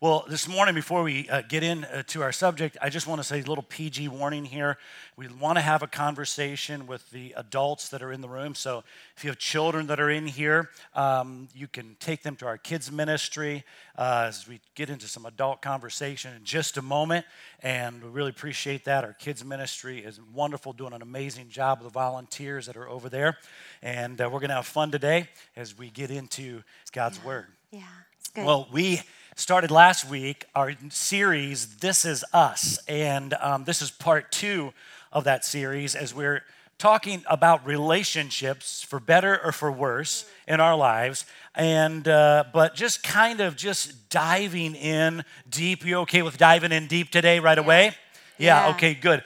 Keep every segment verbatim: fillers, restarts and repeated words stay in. Well, this morning, before we uh, get in uh, to our subject, I just want to say a little P G warning here. We want to have a conversation with the adults that are in the room. So if you have children that are in here, um, you can take them to our kids ministry uh, as we get into some adult conversation in just a moment. And we really appreciate that. Our kids ministry is wonderful, doing an amazing job with the volunteers that are over there. And uh, we're going to have fun today as we get into God's yeah. Word. Yeah, it's good. Well, we... started last week our series, This Is Us, and um, this is part two of that series as we're talking about relationships for better or for worse in our lives, and uh, but just kind of just diving in deep. You okay with diving in deep today right away? Yeah, yeah. Okay, good.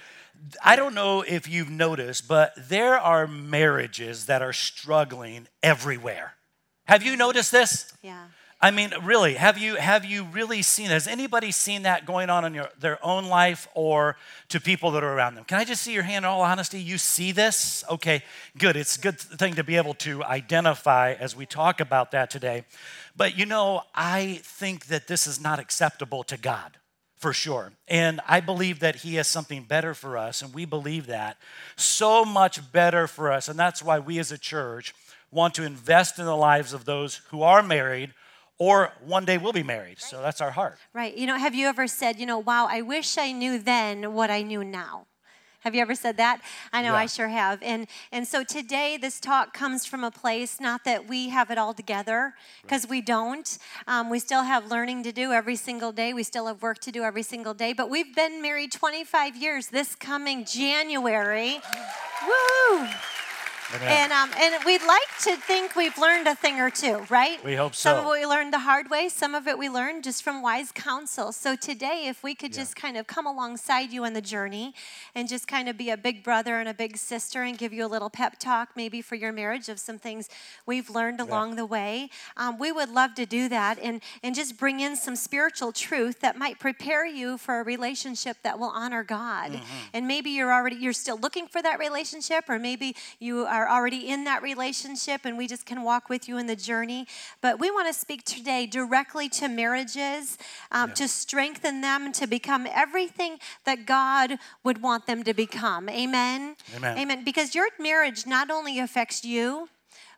I don't know if you've noticed, but there are marriages that are struggling everywhere. Have you noticed this? Yeah. I mean, really, have you have you really seen, has anybody seen that going on in your, their own life or to people that are around them? Can I just see your hand in all honesty? You see this? Okay, good. It's a good thing to be able to identify as we talk about that today. But, you know, I think that this is not acceptable to God, for sure. And I believe that He has something better for us, and we believe that. So much better for us, and that's why we as a church want to invest in the lives of those who are married or one day we'll be married. So that's our heart. Right. You know, have you ever said, you know, wow, I wish I knew then what I knew now? Have you ever said that? I know yeah. I sure have. And and so today this talk comes from a place, not that we have it all together, because right. we don't. Um, we still have learning to do every single day. We still have work to do every single day. But we've been married twenty-five years this coming January. Woo! And um, and we'd like to think we've learned a thing or two, right? We hope so. Some of it we learned the hard way. Some of it we learned just from wise counsel. So today, if we could yeah. just kind of come alongside you on the journey and just kind of be a big brother and a big sister and give you a little pep talk maybe for your marriage of some things we've learned yeah. along the way, um, we would love to do that and, and just bring in some spiritual truth that might prepare you for a relationship that will honor God. Mm-hmm. And maybe you're already, you're still looking for that relationship, or maybe you are already in that relationship and we just can walk with you in the journey. But we want to speak today directly to marriages, um, yeah. to strengthen them, to become everything that God would want them to become. Amen? Amen. Amen. Because your marriage not only affects you,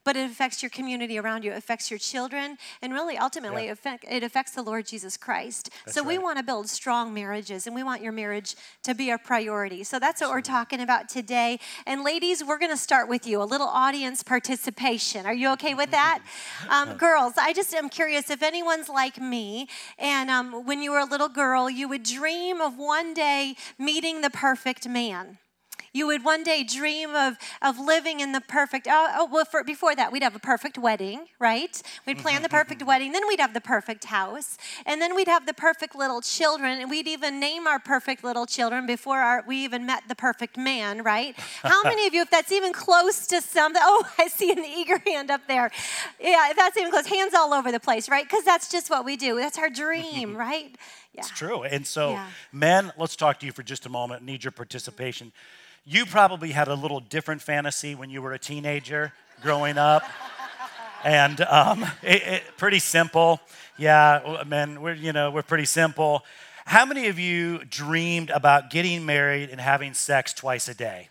but it affects your community around you. It affects your children. And really, ultimately, yeah. affect, it affects the Lord Jesus Christ. That's so right. we want to build strong marriages, and we want your marriage to be a priority. So that's what sure. we're talking about today. And ladies, we're going to start with you, a little audience participation. Are you okay with that? Um, girls, I just am curious if anyone's like me, and um, when you were a little girl, you would dream of one day meeting the perfect man. You would one day dream of of living in the perfect, oh, oh well, for, before that, we'd have a perfect wedding, right? We'd plan the perfect wedding, then we'd have the perfect house, and then we'd have the perfect little children, and we'd even name our perfect little children before our, we even met the perfect man, right? How many of you, if that's even close to something, oh, I see an eager hand up there. Yeah, if that's even close, hands all over the place, right? Because that's just what we do. That's our dream, right? Yeah. It's true. And so, yeah. men, let's talk to you for just a moment. Need your participation. You probably had a little different fantasy when you were a teenager growing up, and um, it, it, pretty simple. Yeah, man, we're, you know, we're pretty simple. How many of you dreamed about getting married and having sex twice a day?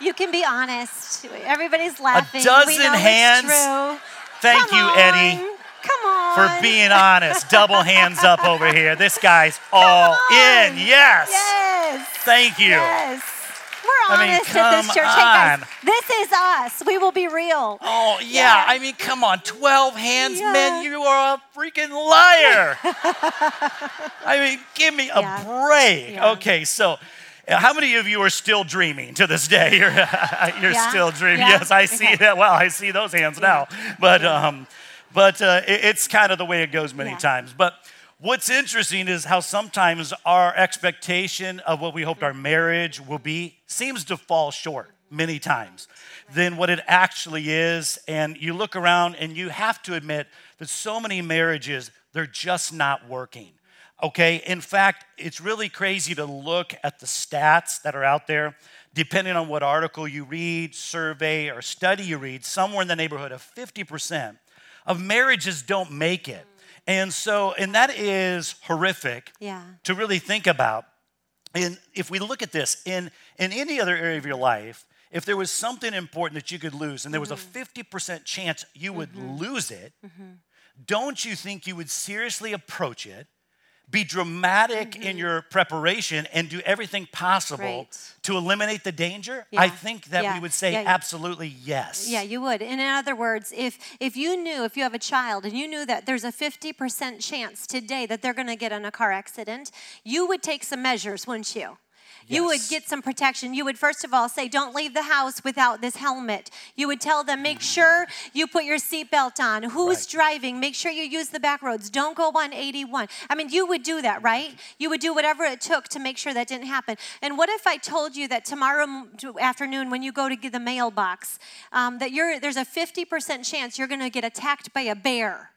You can be honest. Everybody's laughing. A dozen we know hands. It's true. Thank Come you, on. Eddie. Come on. For being honest. Double hands up over here. This guy's all in. Yes. Yes. Thank you. Yes. We're honest I mean, come at this church. On. Hey, guys, this is us. We will be real. Oh, yeah. yeah. I mean, come on. twelve hands, yeah. men, you are a freaking liar. I mean, give me a yeah. break. Yeah. Okay, so... how many of you are still dreaming to this day? You're, you're yeah. still dreaming. Yeah. Yes, I see okay. that. Well, I see those hands yeah. now. But um, but uh, it, it's kind of the way it goes many yeah. times. But what's interesting is how sometimes our expectation of what we hoped our marriage will be seems to fall short many times than what it actually is. And you look around and you have to admit that so many marriages, they're just not working. Okay, in fact, it's really crazy to look at the stats that are out there. Depending on what article you read, survey, or study you read, somewhere in the neighborhood of fifty percent of marriages don't make it. And so, and that is horrific yeah. to really think about. And if we look at this, in, in any other area of your life, if there was something important that you could lose and there was mm-hmm. a fifty percent chance you would mm-hmm. lose it, mm-hmm. don't you think you would seriously approach it, be dramatic mm-hmm. in your preparation, and do everything possible right. to eliminate the danger? Yeah. I think that yeah. we would say yeah. absolutely yes. Yeah, you would. And in other words, if if you knew, if you have a child and you knew that there's a fifty percent chance today that they're going to get in a car accident, you would take some measures, wouldn't you? You yes. would get some protection. You would, first of all, say, don't leave the house without this helmet. You would tell them, make sure you put your seatbelt on. Who's right. driving? Make sure you use the back roads. Don't go on eighty-one. I mean, you would do that, right? You would do whatever it took to make sure that didn't happen. And what if I told you that tomorrow afternoon when you go to get the mailbox, um, that you're, there's a fifty percent chance you're going to get attacked by a bear?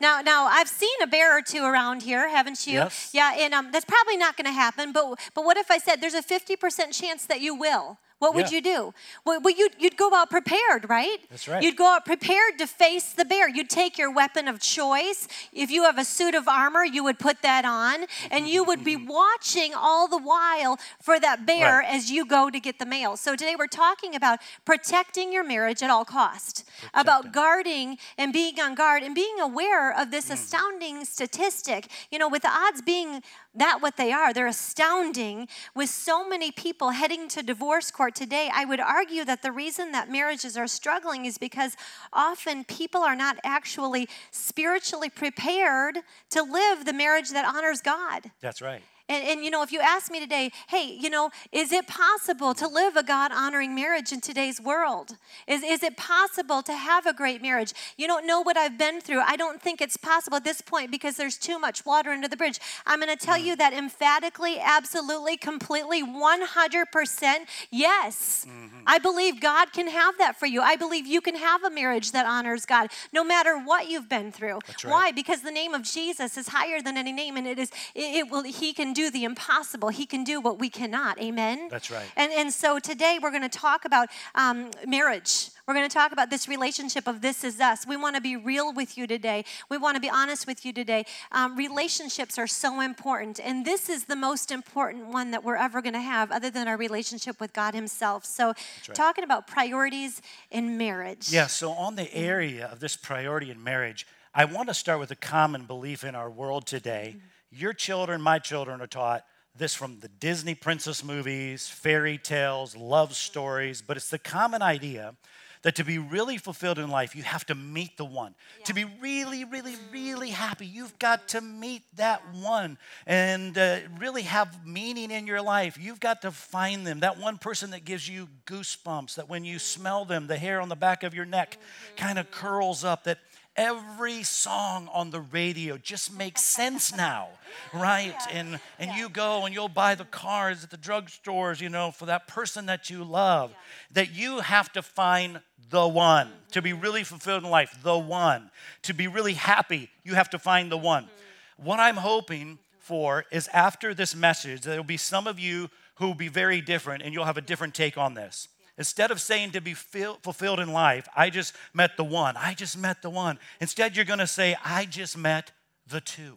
Now, now I've seen a bear or two around here, haven't you? Yes. Yeah, and um, that's probably not going to happen. But but what if I said there's a fifty percent chance that you will? What would yeah. you do? Well, you'd, you'd go out prepared, right? That's right. You'd go out prepared to face the bear. You'd take your weapon of choice. If you have a suit of armor, you would put that on. And you would be watching all the while for that bear right. as you go to get the mail. So today we're talking about protecting your marriage at all cost. Protect about guarding and being on guard and being aware of this mm. astounding statistic. You know, with the odds being that what they are, they're astounding. With so many people heading to divorce court today, I would argue that the reason that marriages are struggling is because often people are not actually spiritually prepared to live the marriage that honors God. That's right. And, and, you know, if you ask me today, hey, you know, is it possible to live a God-honoring marriage in today's world? Is is it possible to have a great marriage? You don't know what I've been through. I don't think it's possible at this point because there's too much water under the bridge. I'm going to tell mm. you that emphatically, absolutely, completely, one hundred percent, yes. Mm-hmm. I believe God can have that for you. I believe you can have a marriage that honors God, no matter what you've been through. That's right. Why? Because the name of Jesus is higher than any name, and it is. It, it will. He can do the impossible. He can do what we cannot. Amen? That's right. And and so today we're going to talk about um, marriage. We're going to talk about this relationship of this is us. We want to be real with you today. We want to be honest with you today. Um, relationships are so important. And this is the most important one that we're ever going to have other than our relationship with God himself. So right. talking about priorities in marriage. Yeah, so on the area of this priority in marriage, I want to start with a common belief in our world today. Mm-hmm. Your children, my children are taught this from the Disney princess movies, fairy tales, love stories, but it's the common idea that to be really fulfilled in life, you have to meet the one. Yeah. To be really, really, really happy, you've got to meet that one and uh, really have meaning in your life. You've got to find them, that one person that gives you goosebumps, that when you smell them, the hair on the back of your neck mm-hmm. kind of curls up, that every song on the radio just makes sense now, right? Yeah. And and yeah. you go and you'll buy the cars at the drugstores, you know, for that person that you love, yeah. that you have to find the one. Mm-hmm. To be really fulfilled in life, the one. To be really happy, you have to find the one. Mm-hmm. What I'm hoping for is after this message, there will be some of you who will be very different and you'll have a different take on this. Instead of saying to be fil- fulfilled in life, I just met the one, I just met the one. Instead, you're going to say, I just met the two.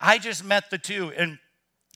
I just met the two, and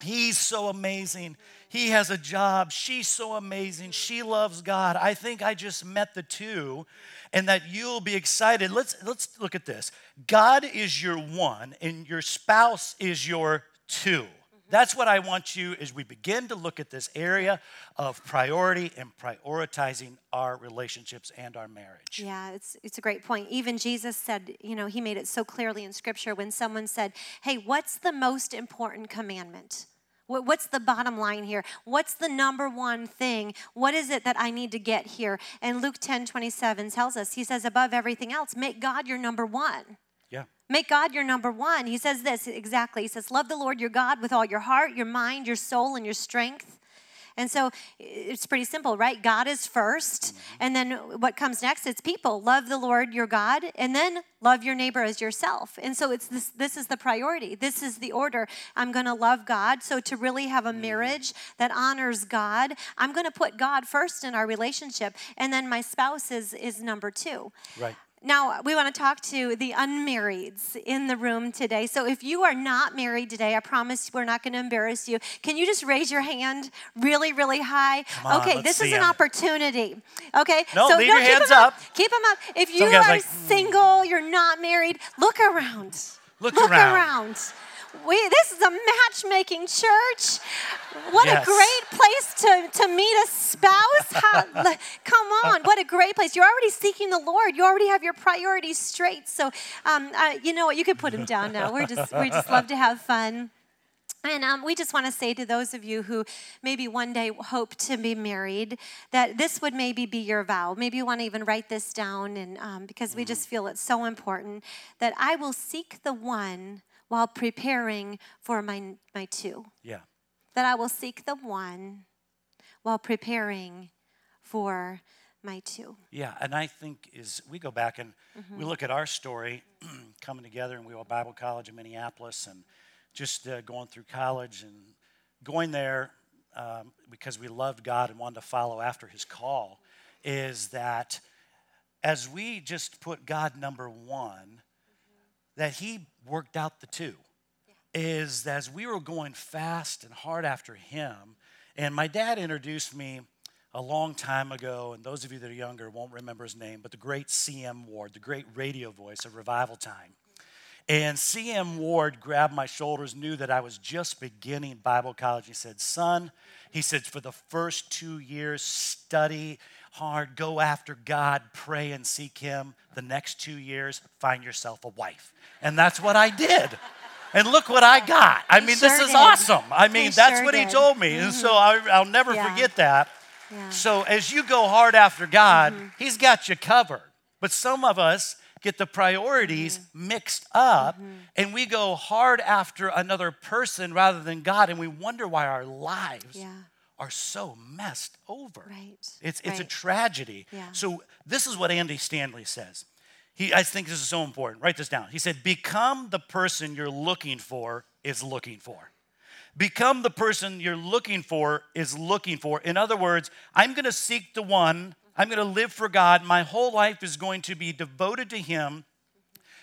he's so amazing. He has a job. She's so amazing. She loves God. I think I just met the two, and that you'll be excited. Let's, let's look at this. God is your one, and your spouse is your two. That's what I want you as we begin to look at this area of priority and prioritizing our relationships and our marriage. Yeah, it's it's a great point. Even Jesus said, you know, he made it so clearly in Scripture when someone said, hey, what's the most important commandment? What's the bottom line here? What's the number one thing? What is it that I need to get here? And Luke ten twenty-seven tells us, he says, above everything else, make God your number one. Yeah. Make God your number one. He says this exactly. He says, love the Lord your God with all your heart, your mind, your soul, and your strength. And so it's pretty simple, right? God is first. Mm-hmm. And then what comes next, it's people. Love the Lord your God, and then love your neighbor as yourself. And so it's this this is the priority. This is the order. I'm going to love God. So to really have a marriage that honors God, I'm going to put God first in our relationship. And then my spouse is, is number two. Right. Now, we want to talk to the unmarrieds in the room today. So if you are not married today, I promise we're not going to embarrass you. Can you just raise your hand really, really high? Come on, okay, this is an opportunity. Okay? No, so leave no, your hands up. up. Keep them up. If you are like, single, you're not married, look around. Look, look around. around. We, this is a matchmaking church. What yes. a great place to, to meet a spouse. How, come on, what a great place. You're already seeking the Lord. You already have your priorities straight. So um, uh, you know what? You could put them down now. We're just, we just love to have fun. And um, we just want to say to those of you who maybe one day hope to be married, that this would maybe be your vow. Maybe you want to even write this down, and um, because we just feel it's so important, that I will seek the one while preparing for my my two. Yeah. That I will seek the one while preparing for my two. Yeah, and I think is we go back and mm-hmm. we look at our story coming together, and we were at Bible college in Minneapolis, and just uh, going through college and going there um, because we loved God and wanted to follow after his call, is that as we just put God number one, that he worked out the two, yeah. is as we were going fast and hard after him, and my dad introduced me a long time ago, and those of you that are younger won't remember his name, but the great C M Ward, the great radio voice of Revival Time. And C M Ward grabbed my shoulders, knew that I was just beginning Bible college. He said, son, he said, for the first two years, study hard, go after God, pray and seek him. The next two years, find yourself a wife. And that's what I did. And look what I got. I mean, this is awesome. I mean, that's what he told me. And so I, I'll never forget that. So as you go hard after God, he's got you covered. But some of us get the priorities mm-hmm. mixed up, mm-hmm. and we go hard after another person rather than God, and we wonder why our lives yeah. are so messed over. Right. It's it's right. a tragedy. Yeah. So this is what Andy Stanley says. He, I think this is so important. Write this down. He said, become the person you're looking for is looking for. Become the person you're looking for is looking for. In other words, I'm going to seek the one. I'm going to live for God. My whole life is going to be devoted to him,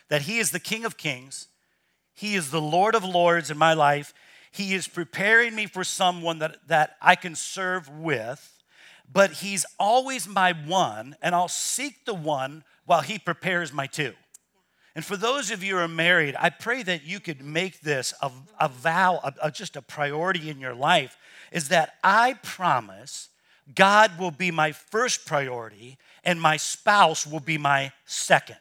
that he is the King of Kings. He is the Lord of Lords in my life. He is preparing me for someone that, that I can serve with, but he's always my one, and I'll seek the one while he prepares my two. And for those of you who are married, I pray that you could make this a, a vow, a, a, just a priority in your life, is that I promise God will be my first priority, and my spouse will be my second.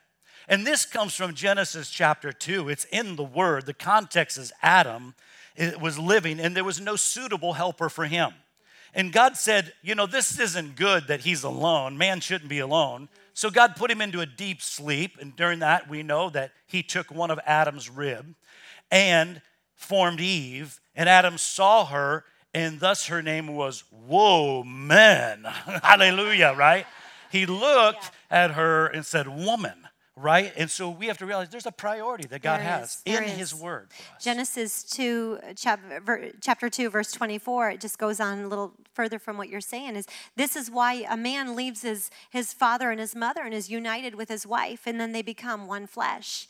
And this comes from Genesis chapter two. It's in the Word. The context is Adam was living, and there was no suitable helper for him. And God said, you know, this isn't good that he's alone. Man shouldn't be alone. So God put him into a deep sleep, and during that, we know that he took one of Adam's rib and formed Eve, and Adam saw her, and thus her name was Woman. Hallelujah, right? He looked yeah. at her and said, woman, right? And so we have to realize there's a priority that God there has in is. his word. Genesis two, chapter two, verse twenty-four, it just goes on a little further from what you're saying, is this is why a man leaves his, his father and his mother and is united with his wife, and then they become one flesh.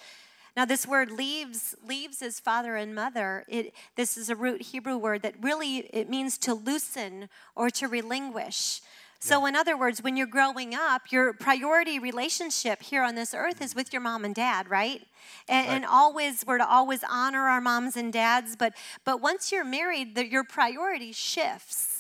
Now, this word leaves leaves is father and mother. It, this is a root Hebrew word that really, it means to loosen or to relinquish. So yeah. in other words, when you're growing up, your priority relationship here on this earth is with your mom and dad, right? And, right. and always, we're to always honor our moms and dads. But, but once you're married, the, your priority shifts.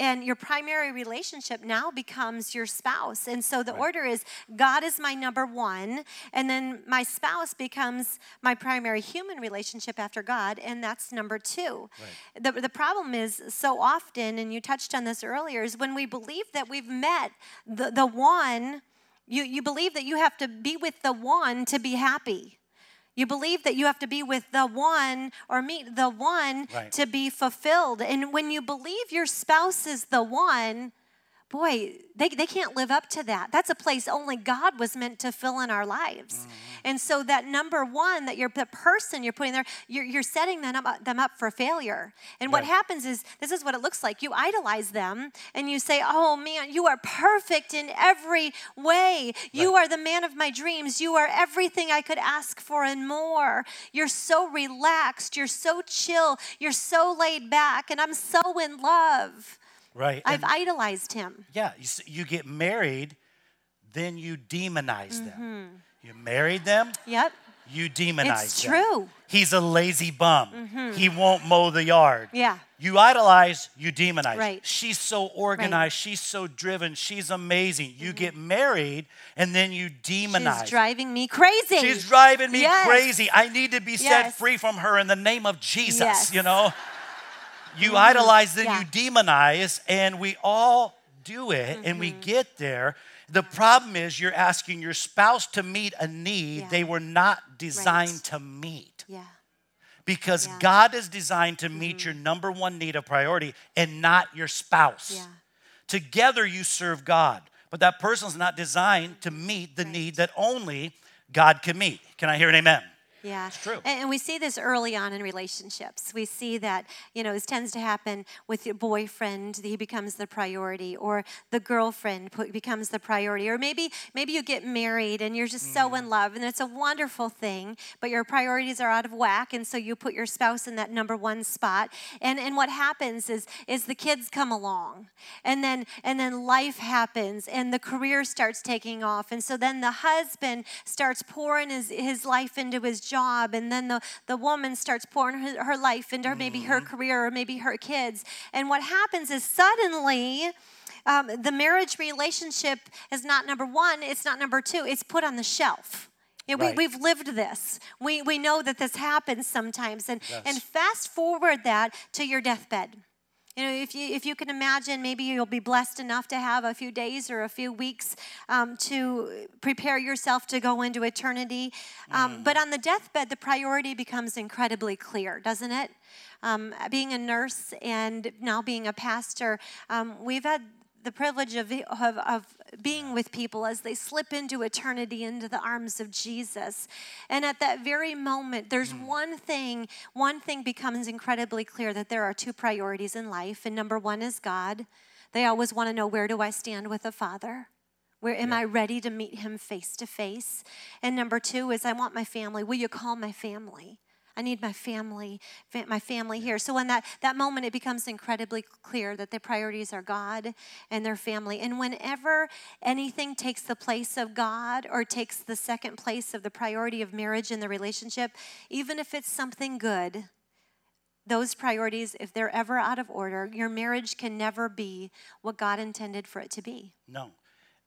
And your primary relationship now becomes your spouse. And so the right. order is God is my number one, and then my spouse becomes my primary human relationship after God, and that's number two. Right. The, the problem is so often, and you touched on this earlier, is when we believe that we've met the, the one, you, you believe that you have to be with the one to be happy. You believe that you have to be with the one or meet the one right. to be fulfilled. And when you believe your spouse is the one, boy, they, they can't live up to that. That's a place only God was meant to fill in our lives. Mm-hmm. And so that number one, that you're the person you're putting there, you're, you're setting them up, them up for failure. And right. What happens is, this is what it looks like. You idolize them and you say, oh man, you are perfect in every way. You right. are the man of my dreams. You are everything I could ask for and more. You're so relaxed. You're so chill. You're so laid back. And I'm so in love. Right. I've and, idolized him. Yeah. You, you get married, then you demonize mm-hmm. them. You married them. Yep. You demonize it's them. It's true. He's a lazy bum. Mm-hmm. He won't mow the yard. Yeah. You idolize, you demonize. Right. She's so organized. Right. She's so driven. She's amazing. You mm-hmm. get married, and then you demonize. She's driving me crazy. She's driving me yes. crazy. I need to be yes. set free from her in the name of Jesus, yes. you know. You idolize, then yeah. you demonize, and we all do it, mm-hmm. and we get there. The problem is you're asking your spouse to meet a need yeah. they were not designed right. to meet. Yeah. Because yeah. God is designed to meet mm-hmm. your number one need of priority and not your spouse. Yeah. Together you serve God, but that person's not designed to meet the right. need that only God can meet. Can I hear an amen? Yeah, it's true. And, and we see this early on in relationships. We see that, you know, this tends to happen with your boyfriend. He becomes the priority, or the girlfriend put, becomes the priority. Or maybe maybe you get married and you're just mm. so in love, and it's a wonderful thing, but your priorities are out of whack, and so you put your spouse in that number one spot. And and what happens is is the kids come along, and then and then life happens, and the career starts taking off, and so then the husband starts pouring his, his life into his job, and then the, the woman starts pouring her, her life into her, maybe her career or maybe her kids. And what happens is suddenly um, the marriage relationship is not number one, it's not number two, it's put on the shelf. Yeah, right. we, we've lived this. We we know that this happens sometimes. And yes. and fast forward that to your deathbed. You know, if you if you can imagine, maybe you'll be blessed enough to have a few days or a few weeks um, to prepare yourself to go into eternity. Um, mm. But on the deathbed, the priority becomes incredibly clear, doesn't it? Um, being a nurse and now being a pastor, um, we've had the privilege of, of of being with people as they slip into eternity, into the arms of Jesus. And at that very moment, there's mm. one thing, one thing becomes incredibly clear, that there are two priorities in life. And number one is God. They always want to know, where do I stand with the Father? Where am yeah. I ready to meet him face to face? And number two is, I want my family. Will you call my family? I need my family, my family here. So in that, that moment, it becomes incredibly clear that the priorities are God and their family. And whenever anything takes the place of God or takes the second place of the priority of marriage in the relationship, even if it's something good, those priorities, if they're ever out of order, your marriage can never be what God intended for it to be. No,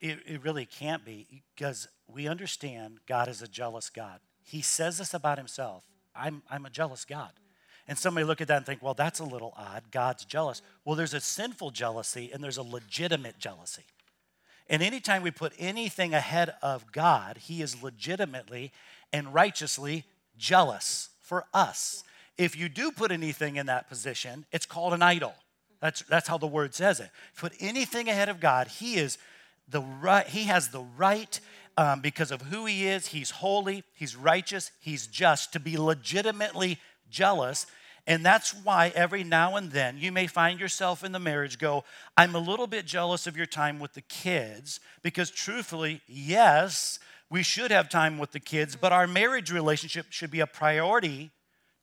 it, it really can't be, because we understand God is a jealous God. He says this about himself. I'm I'm a jealous God. And somebody look at that and think, well, that's a little odd. God's jealous. Well, there's a sinful jealousy and there's a legitimate jealousy. And anytime we put anything ahead of God, he is legitimately and righteously jealous for us. If you do put anything in that position, it's called an idol. That's that's how the word says it. Put anything ahead of God, he is the right, he has the right. Um, because of who he is, he's holy, he's righteous, he's just, to be legitimately jealous. And that's why every now and then you may find yourself in the marriage go, I'm a little bit jealous of your time with the kids, because truthfully, yes, we should have time with the kids, but our marriage relationship should be a priority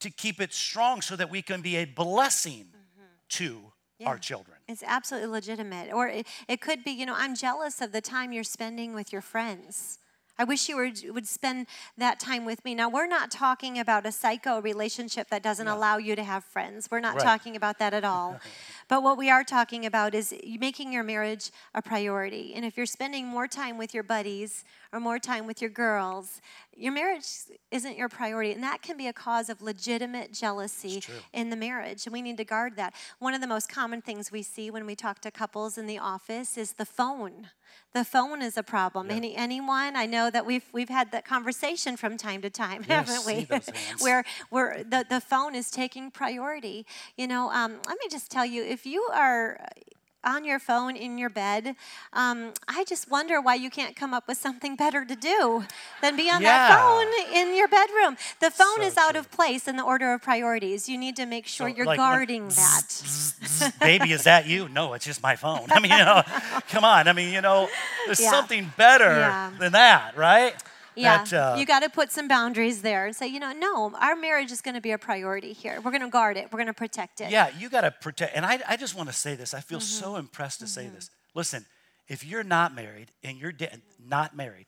to keep it strong so that we can be a blessing mm-hmm. to Yeah. our children. It's absolutely legitimate. Or it, it could be, you know, I'm jealous of the time you're spending with your friends. I wish you were, would spend that time with me. Now, we're not talking about a psycho relationship that doesn't no. allow you to have friends. We're not right. talking about that at all. But what we are talking about is making your marriage a priority. And if you're spending more time with your buddies or more time with your girls, your marriage isn't your priority. And that can be a cause of legitimate jealousy in the marriage. And we need to guard that. One of the most common things we see when we talk to couples in the office is the phone. The phone is a problem. Yeah. Any anyone? I know that we've we've had that conversation from time to time, yes, haven't we? where where the, the phone is taking priority. You know, um, let me just tell you, if you are on your phone in your bed, um, I just wonder why you can't come up with something better to do than be on yeah. that phone in your bedroom. The phone so is out true. of place in the order of priorities. You need to make sure so, you're like, guarding like, that. Zzz, zzz, baby, is that you? No, it's just my phone. I mean, you know, come on. I mean, you know, there's yeah. something better yeah. than that, right? Yeah, that, uh, you got to put some boundaries there and say, you know, no, our marriage is going to be a priority here. We're going to guard it. We're going to protect it. Yeah, you got to protect. And I, I just want to say this. I feel mm-hmm. so impressed to mm-hmm. say this. Listen, if you're not married and you're da- not married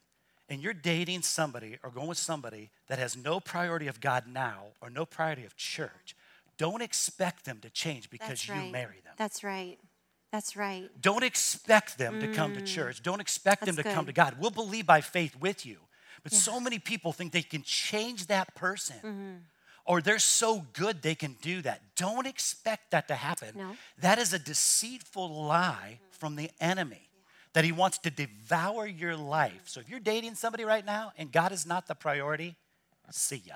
and you're dating somebody or going with somebody that has no priority of God now or no priority of church, don't expect them to change because right. you marry them. That's right. That's right. Don't expect them mm. to come to church. Don't expect That's them to good. come to God. We'll believe by faith with you. But yeah. so many people think they can change that person mm-hmm. or they're so good they can do that. Don't expect that to happen. No. That is a deceitful lie mm-hmm. from the enemy yeah. that he wants to devour your life. Mm-hmm. So if you're dating somebody right now and God is not the priority, see ya.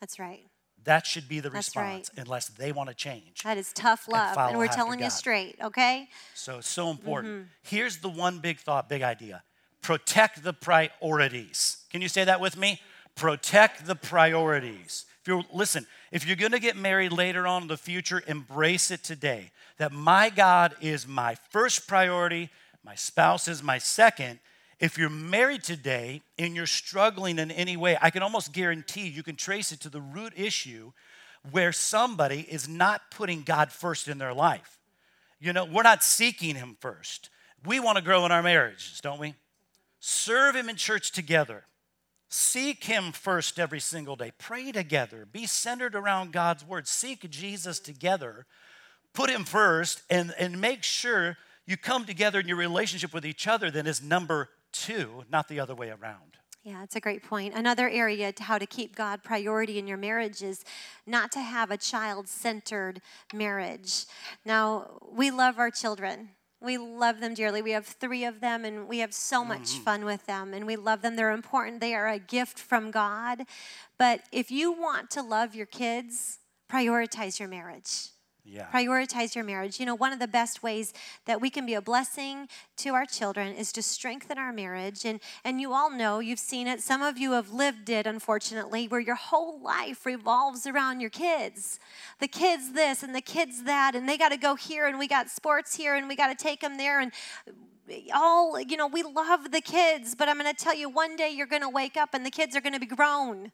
That's right. That should be the That's response right. unless they want to change. That is tough love. And, and we're telling you God. straight, okay? So it's so important. Mm-hmm. Here's the one big thought, big idea. Protect the priorities. Can you say that with me? Protect the priorities. If you're, listen, if you're going to get married later on in the future, embrace it today. That my God is my first priority. My spouse is my second. If you're married today and you're struggling in any way, I can almost guarantee you can trace it to the root issue where somebody is not putting God first in their life. You know, we're not seeking him first. We want to grow in our marriages, don't we? Serve him in church together. Seek him first every single day. Pray together. Be centered around God's word. Seek Jesus together. Put him first and, and make sure you come together in your relationship with each other then is number two, not the other way around. Yeah, that's a great point. Another area to how to keep God priority in your marriage is not to have a child-centered marriage. Now, we love our children. We love them dearly. We have three of them, and we have so much mm-hmm. fun with them, and we love them. They're important. They are a gift from God. But if you want to love your kids, prioritize your marriage. Yeah. Prioritize your marriage. You know, one of the best ways that we can be a blessing to our children is to strengthen our marriage. And and you all know, you've seen it. Some of you have lived it, unfortunately, where your whole life revolves around your kids. The kids this and the kids that, and they got to go here, and we got sports here, and we got to take them there. And all, you know, we love the kids, but I'm going to tell you, one day you're going to wake up and the kids are going to be grown.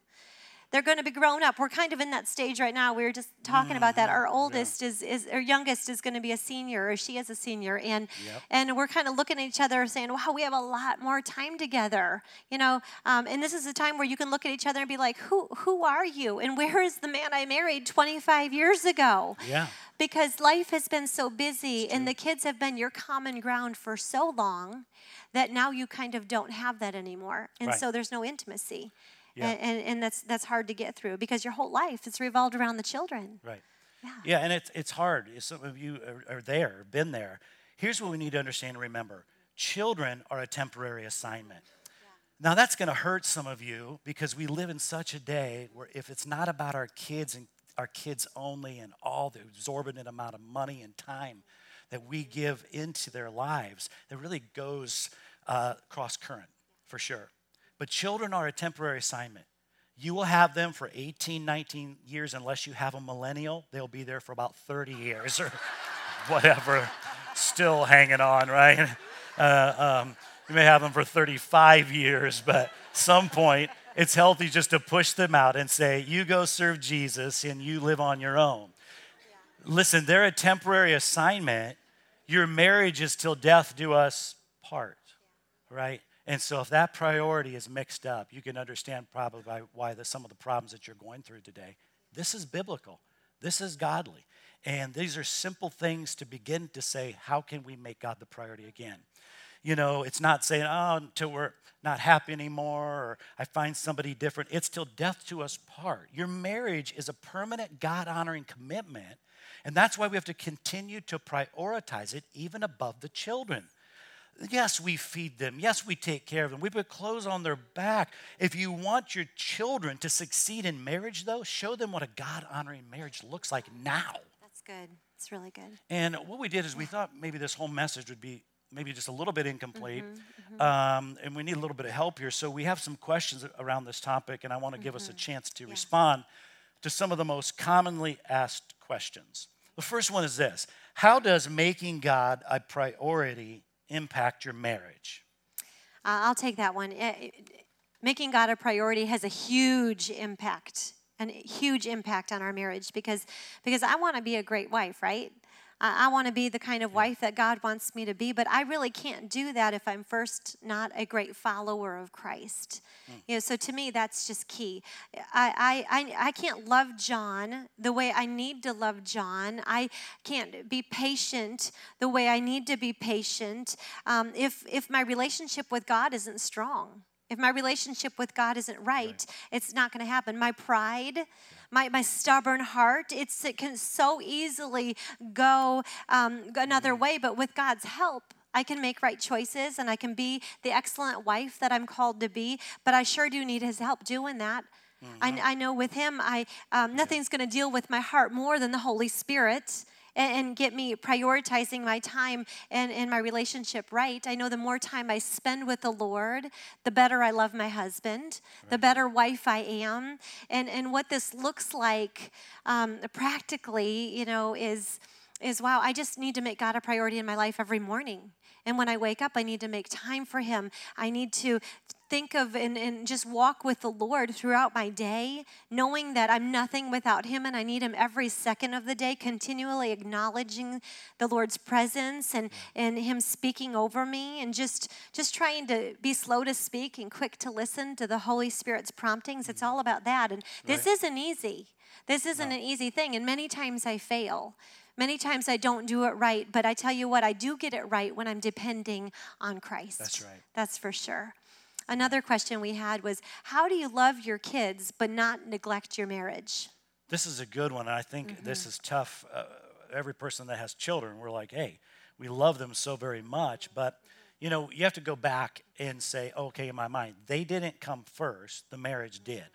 They're going to be grown up. We're kind of in that stage right now. We were just talking mm, about that. Our oldest yeah. is, is, our youngest is going to be a senior, or she is a senior. And yep. and we're kind of looking at each other saying, wow, we have a lot more time together. You know, um, and this is a time where you can look at each other and be like, who who are you? And where is the man I married twenty-five years ago? Yeah. Because life has been so busy and the kids have been your common ground for so long that now you kind of don't have that anymore. And right. so there's no intimacy. Yeah. And, and and that's that's hard to get through because your whole life it's revolved around the children. Right. Yeah. Yeah, and it's it's hard. Some of you are, are there, been there. Here's what we need to understand and remember: children are a temporary assignment. Yeah. Now that's going to hurt some of you because we live in such a day where if it's not about our kids and our kids only and all the exorbitant amount of money and time that we give into their lives, that really goes uh, cross current for sure. But children are a temporary assignment. You will have them for eighteen, nineteen years unless you have a millennial. They'll be there for about thirty years or whatever, still hanging on, right? Uh, um, you may have them for thirty-five years, but at some point it's healthy just to push them out and say, you go serve Jesus and you live on your own. Yeah. Listen, they're a temporary assignment. Your marriage is till death do us part, right? And so if that priority is mixed up, you can understand probably why, why the, some of the problems that you're going through today. This is biblical. This is godly. And these are simple things to begin to say, how can we make God the priority again? You know, it's not saying, oh, until we're not happy anymore, or I find somebody different. It's till death do us part. Your marriage is a permanent God-honoring commitment. And that's why we have to continue to prioritize it even above the children. Yes, we feed them. Yes, we take care of them. We put clothes on their back. If you want your children to succeed in marriage, though, show them what a God-honoring marriage looks like now. That's good. It's really good. And what we did is we thought maybe this whole message would be maybe just a little bit incomplete, mm-hmm, mm-hmm. Um, and we need a little bit of help here. So we have some questions around this topic, and I want to mm-hmm. give us a chance to yeah. respond to some of the most commonly asked questions. The first one is this: how does making God a priority impact your marriage? Uh, I'll take that one. It, it, making God a priority has a huge impact, a huge impact on our marriage, because, because I want to be a great wife, right? I want to be the kind of wife that God wants me to be, but I really can't do that if I'm first not a great follower of Christ. Mm. You know, so to me, that's just key. I, I I can't love John the way I need to love John. I can't be patient the way I need to be patient um, if if my relationship with God isn't strong. If my relationship with God isn't right, right. it's not going to happen. My pride, my, my stubborn heart, it's, it can so easily go um, another way. But with God's help, I can make right choices and I can be the excellent wife that I'm called to be. But I sure do need his help doing that. Mm-hmm. I, I know with him, I um, nothing's going to deal with my heart more than the Holy Spirit and get me prioritizing my time and, and my relationship right. I know the more time I spend with the Lord, the better I love my husband, right. the better wife I am. And and what this looks like um, practically, you know, is, is, wow, I just need to make God a priority in my life every morning. And when I wake up, I need to make time for him. I need to think of and, and just walk with the Lord throughout my day, knowing that I'm nothing without him and I need him every second of the day, continually acknowledging the Lord's presence and, and him speaking over me, and just, just trying to be slow to speak and quick to listen to the Holy Spirit's promptings. It's all about that. And this right. isn't easy. This isn't no. an easy thing. And many times I fail. Many times I don't do it right, but I tell you what, I do get it right when I'm depending on Christ. That's right. That's for sure. Another question we had was, how do you love your kids but not neglect your marriage? This is a good one. I think mm-hmm. this is tough. Uh, every person that has children, we're like, hey, we love them so very much, but you know, you have to go back and say, okay, in my mind, they didn't come first, the marriage did.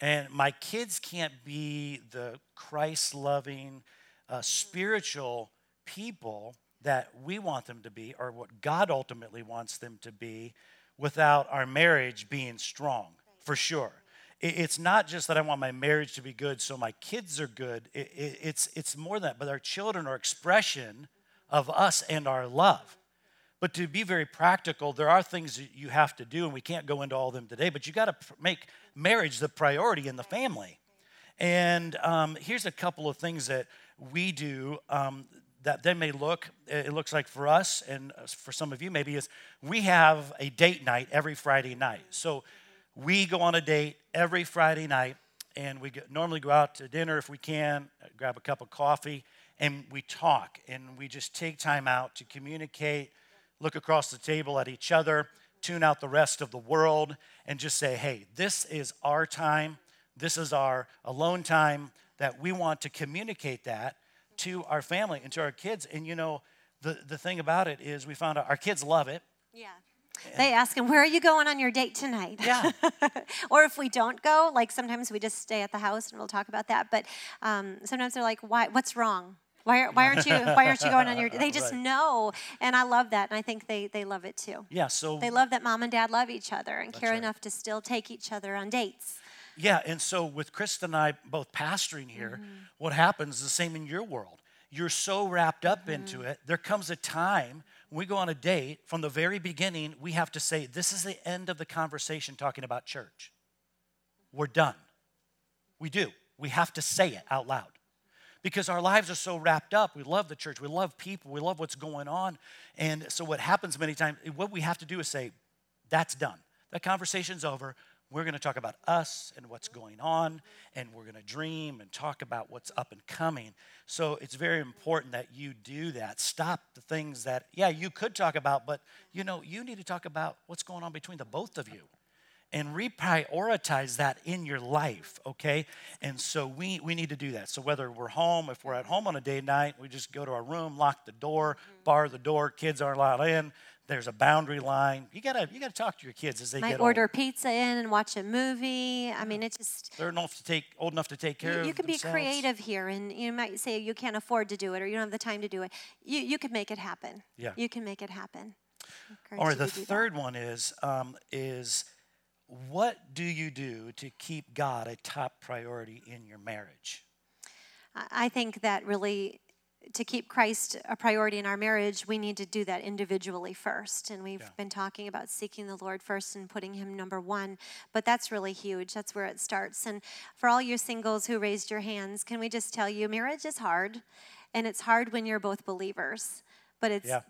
And my kids can't be the Christ-loving, Uh, spiritual people that we want them to be, or what God ultimately wants them to be, without our marriage being strong, for sure. It, it's not just that I want my marriage to be good so my kids are good. It, it, it's, it's more than that, but our children are expression of us and our love. But to be very practical, there are things that you have to do, and we can't go into all of them today, but you got to pr- make marriage the priority in the family. And um, here's a couple of things that we do um, that then may look, it looks like for us and for some of you maybe, is we have a date night every Friday night. So we go on a date every Friday night, and we get, normally go out to dinner if we can, grab a cup of coffee, and we talk, and we just take time out to communicate, look across the table at each other, tune out the rest of the world, and just say, hey, this is our time. This is our alone time that we want to communicate that to our family and to our kids. And, you know, the, the thing about it is we found out our kids love it. Yeah. And they ask him, where are you going on your date tonight? Yeah. Or if we don't go, like sometimes we just stay at the house and we'll talk about that. But um, sometimes they're like, why? What's wrong? Why, why aren't you Why aren't you going on your date? They just right. know. And I love that. And I think they, they love it too. Yeah. So they love that mom and dad love each other and care right. enough to still take each other on dates. Yeah, and so with Krista and I both pastoring here, mm-hmm. what happens is the same in your world. You're so wrapped up mm-hmm. into it. There comes a time when we go on a date, from the very beginning, we have to say, this is the end of the conversation talking about church. We're done. We do. We have to say it out loud. Because our lives are so wrapped up. We love the church. We love people. We love what's going on. And so what happens many times, what we have to do is say, that's done. That conversation's over. We're going to talk about us and what's going on, and we're going to dream and talk about what's up and coming. So it's very important that you do that. Stop the things that, yeah, you could talk about, but, you know, you need to talk about what's going on between the both of you and reprioritize that in your life, okay? And so we, we need to do that. So whether we're home, if we're at home on a day night, we just go to our room, lock the door, bar the door, kids aren't allowed in, There's a boundary line. You gotta you gotta talk to your kids as they Might get older. Order pizza in and watch a movie. I mean, it's just they're enough to take old enough to take care you, of. You can themselves. Be creative here, and you might say you can't afford to do it, or you don't have the time to do it. You you can make it happen. Yeah. You can make it happen. Or the third that. one is um, is what do you do to keep God a top priority in your marriage? I think that really. To keep Christ a priority in our marriage, we need to do that individually first. And we've yeah. been talking about seeking the Lord first and putting him number one. But that's really huge. That's where it starts. And for all you singles who raised your hands, can we just tell you, marriage is hard. And it's hard when you're both believers. But it's yeah.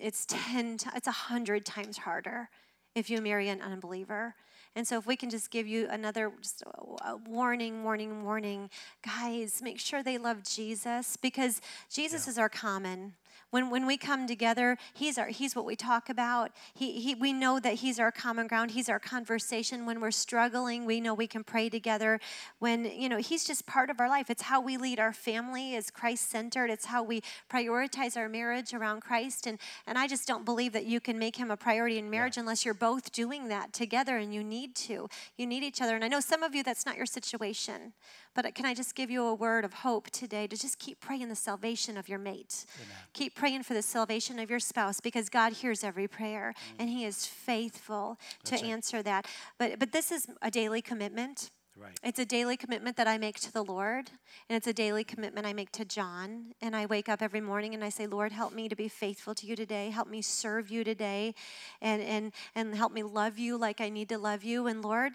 it's ten, it's one hundred times harder if you marry an unbeliever. And so if we can just give you another just a warning, warning, warning, guys, make sure they love Jesus, because Jesus yeah. is our common. When when we come together, he's our he's what we talk about. He he we know that he's our common ground. He's our conversation. When we're struggling, we know we can pray together. When, you know, he's just part of our life. It's how we lead our family is Christ-centered. It's how we prioritize our marriage around Christ. And and I just don't believe that you can make him a priority in marriage yeah. unless you're both doing that together, and you need to. You need each other. And I know some of you, that's not your situation. But can I just give you a word of hope today to just keep praying the salvation of your mate. Amen. Keep praying for the salvation of your spouse, because God hears every prayer, mm. and he is faithful That's to it. answer that. But but this is a daily commitment. Right. It's a daily commitment that I make to the Lord, and it's a daily commitment I make to John. And I wake up every morning and I say, Lord, help me to be faithful to you today. Help me serve you today, and and and help me love you like I need to love you. And Lord,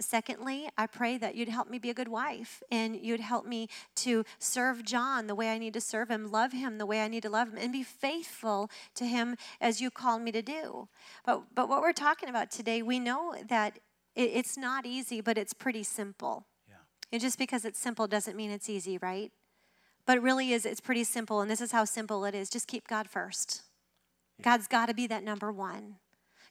secondly, I pray that you'd help me be a good wife, and you'd help me to serve John the way I need to serve him, love him the way I need to love him, and be faithful to him as you called me to do. But but what we're talking about today, we know that it, it's not easy, but it's pretty simple. Yeah. And just because it's simple doesn't mean it's easy, right? But it really is, it's pretty simple, and this is how simple it is. Just keep God first. Yeah. God's got to be that number one.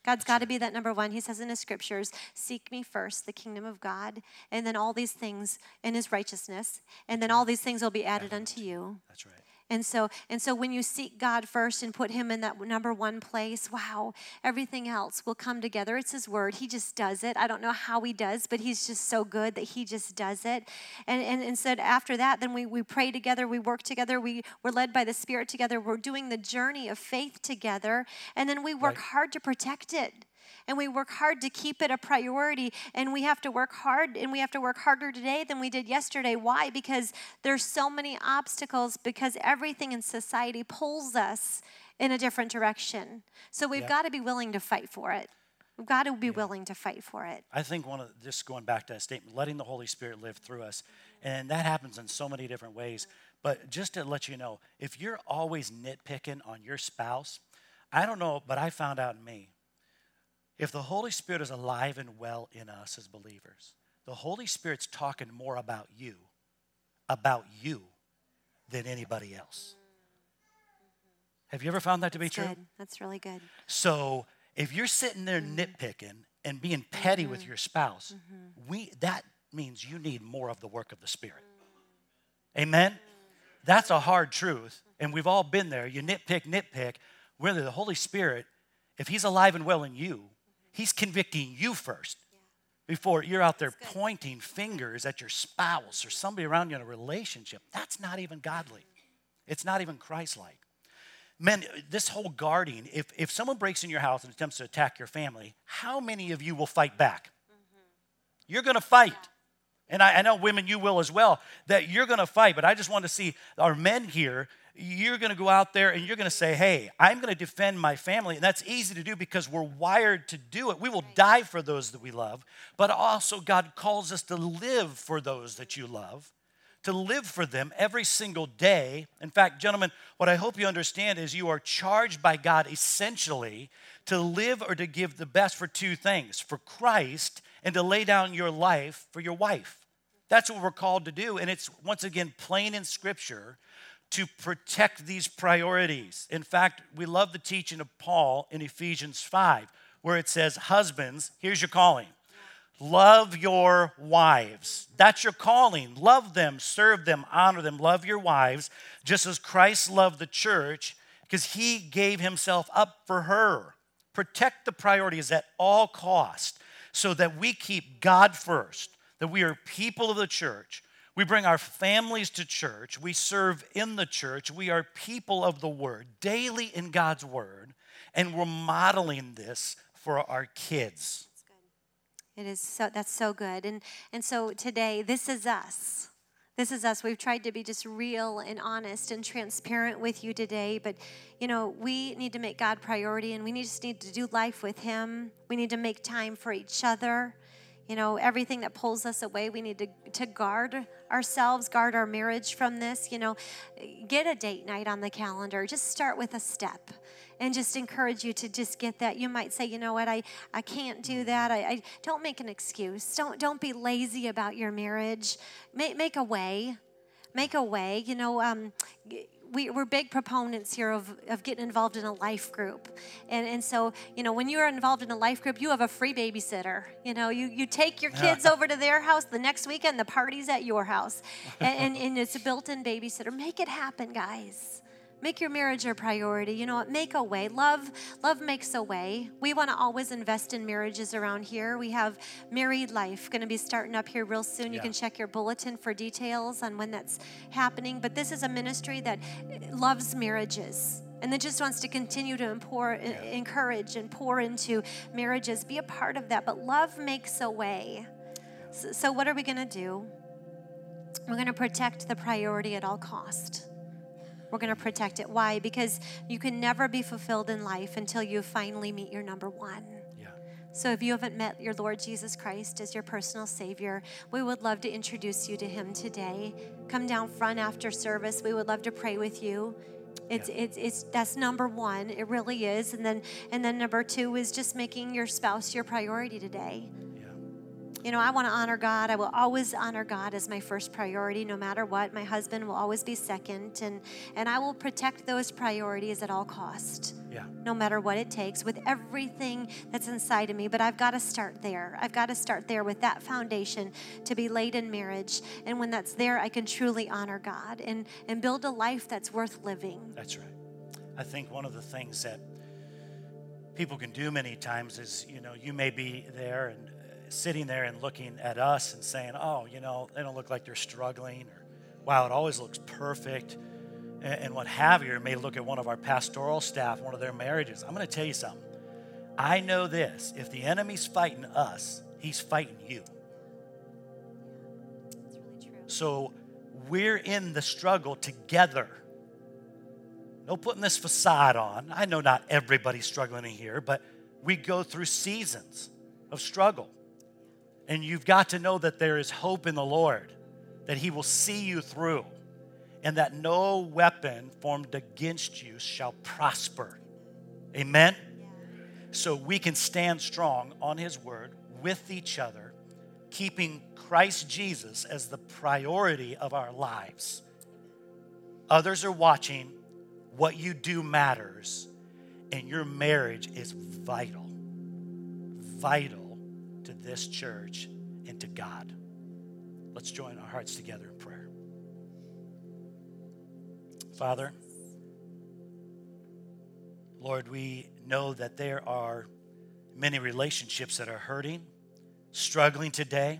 God's got to be that number one. He says in his scriptures, seek me first, the kingdom of God, and then all these things in his righteousness, and then all these things will be added unto you. That's right. And so and so when you seek God first and put him in that number one place, wow, everything else will come together. It's his word. He just does it. I don't know how he does, but he's just so good that he just does it. And and, and so after that, then we, we pray together, we work together, we, we're led by the Spirit together, we're doing the journey of faith together, and then we work right. hard to protect it. And we work hard to keep it a priority, and we have to work hard, and we have to work harder today than we did yesterday. Why? Because there's so many obstacles, because everything in society pulls us in a different direction. So we've yeah. got to be willing to fight for it. We've got to be yeah. willing to fight for it. I think one of the, just going back to that statement, letting the Holy Spirit live through us, and that happens in so many different ways. But just to let you know, if you're always nitpicking on your spouse, I don't know, but I found out in me, if the Holy Spirit is alive and well in us as believers, the Holy Spirit's talking more about you, about you, than anybody else. Have you ever found that to be That's true? Good. That's really good. So if you're sitting there mm-hmm. nitpicking and being petty mm-hmm. with your spouse, mm-hmm. we that means you need more of the work of the Spirit. Amen? That's a hard truth, and we've all been there. You nitpick, nitpick. Really, the Holy Spirit, if he's alive and well in you, he's convicting you first before you're out there pointing fingers at your spouse or somebody around you in a relationship. That's not even godly. It's not even Christ-like. Men, this whole guarding, if, if someone breaks in your house and attempts to attack your family, how many of you will fight back? You're going to fight. And I, I know, women, you will as well, that you're going to fight. But I just want to see our men here. You're going to go out there and you're going to say, hey, I'm going to defend my family. And that's easy to do because we're wired to do it. We will die for those that we love. But also God calls us to live for those that you love, to live for them every single day. In fact, gentlemen, what I hope you understand is you are charged by God essentially to live or to give the best for two things, for Christ and to lay down your life for your wife. That's what we're called to do. And it's, once again, plain in Scripture, to protect these priorities. In fact, we love the teaching of Paul in Ephesians five, where it says, husbands, here's your calling. Love your wives. That's your calling. Love them, serve them, honor them. Love your wives, just as Christ loved the church, because he gave himself up for her. Protect the priorities at all cost so that we keep God first, that we are people of the church. We bring our families to church. We serve in the church. We are people of the word, daily in God's word, and we're modeling this for our kids. It is so, that's so good. And and so today, this is us. This is us. We've tried to be just real and honest and transparent with you today. But, you know, we need to make God priority, and we need, just need to do life with him. We need to make time for each other. You know, everything that pulls us away, we need to, to guard ourselves, guard our marriage from this. You know, get a date night on the calendar. Just start with a step. And just encourage you to just get that. You might say, you know what, I, I can't do that. I, I don't make an excuse. Don't don't be lazy about your marriage. Make make a way, make a way. You know, um, we we're big proponents here of, of getting involved in a life group, and and so you know when you are involved in a life group, you have a free babysitter. You know, you you take your kids over to their house the next weekend. The party's at your house, and and, and it's a built-in babysitter. Make it happen, guys. Make your marriage your priority. You know what? Make a way. Love, love makes a way. We want to always invest in marriages around here. We have Married Life going to be starting up here real soon. Yeah. You can check your bulletin for details on when that's happening. But this is a ministry that loves marriages and that just wants to continue to impor, yeah. encourage and pour into marriages. Be a part of that. But love makes a way. So, so what are we going to do? We're going to protect the priority at all cost. We're going to protect it. Why? Because you can never be fulfilled in life until you finally meet your number one. Yeah. So if you haven't met your Lord Jesus Christ as your personal Savior, we would love to introduce you to him today. Come down front after service. We would love to pray with you. It's, yeah. it's, it's, that's number one. It really is. And then, and then number two is just making your spouse your priority today. You know, I want to honor God. I will always honor God as my first priority, no matter what. My husband will always be second, and, and I will protect those priorities at all cost, yeah. no matter what it takes, with everything that's inside of me. But I've got to start there. I've got to start there with that foundation to be laid in marriage, and when that's there, I can truly honor God and, and build a life that's worth living. That's right. I think one of the things that people can do many times is, you know, you may be there and sitting there and looking at us and saying, oh, you know, they don't look like they're struggling, or wow, it always looks perfect, and, and what have you. Or may look at one of our pastoral staff, one of their marriages. I'm going to tell you something. I know this. If the enemy's fighting us, he's fighting you. That's really true. So we're in the struggle together. No putting this facade on. I know not everybody's struggling in here, but we go through seasons of struggle. And you've got to know that there is hope in the Lord, that he will see you through, and that no weapon formed against you shall prosper. Amen? Yeah. So we can stand strong on his word with each other, keeping Christ Jesus as the priority of our lives. Others are watching. What you do matters, and your marriage is vital, vital to this church and to God. Let's join our hearts together in prayer. Father, Lord, we know that there are many relationships that are hurting, struggling today.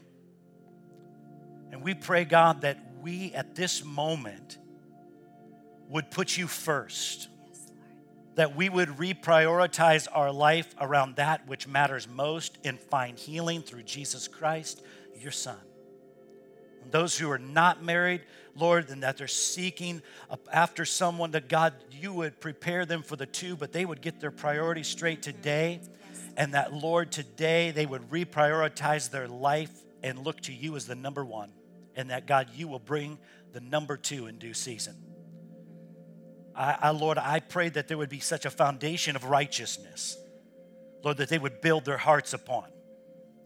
And we pray, God, that we at this moment would put you first. That we would reprioritize our life around that which matters most and find healing through Jesus Christ, your Son. And those who are not married, Lord, and that they're seeking after someone, that God, you would prepare them for the two, but they would get their priorities straight today. And that, Lord, today they would reprioritize their life and look to you as the number one. And that, God, you will bring the number two in due season. I, I, Lord, I pray that there would be such a foundation of righteousness, Lord, that they would build their hearts upon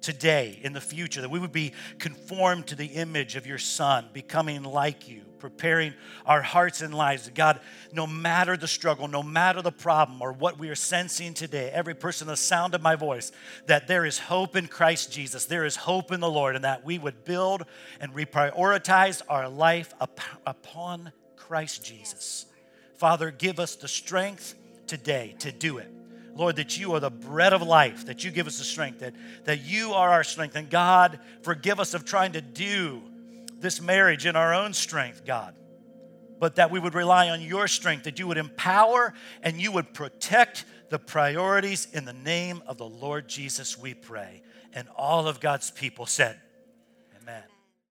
today, in the future, that we would be conformed to the image of your Son, becoming like you, preparing our hearts and lives. God, no matter the struggle, no matter the problem or what we are sensing today, every person, the sound of my voice, that there is hope in Christ Jesus, there is hope in the Lord, and that we would build and reprioritize our life up, upon Christ Jesus. Father, give us the strength today to do it. Lord, that you are the bread of life, that you give us the strength, that, that you are our strength. And God, forgive us of trying to do this marriage in our own strength, God, but that we would rely on your strength, that you would empower and you would protect the priorities. In the name of the Lord Jesus, we pray. And all of God's people said,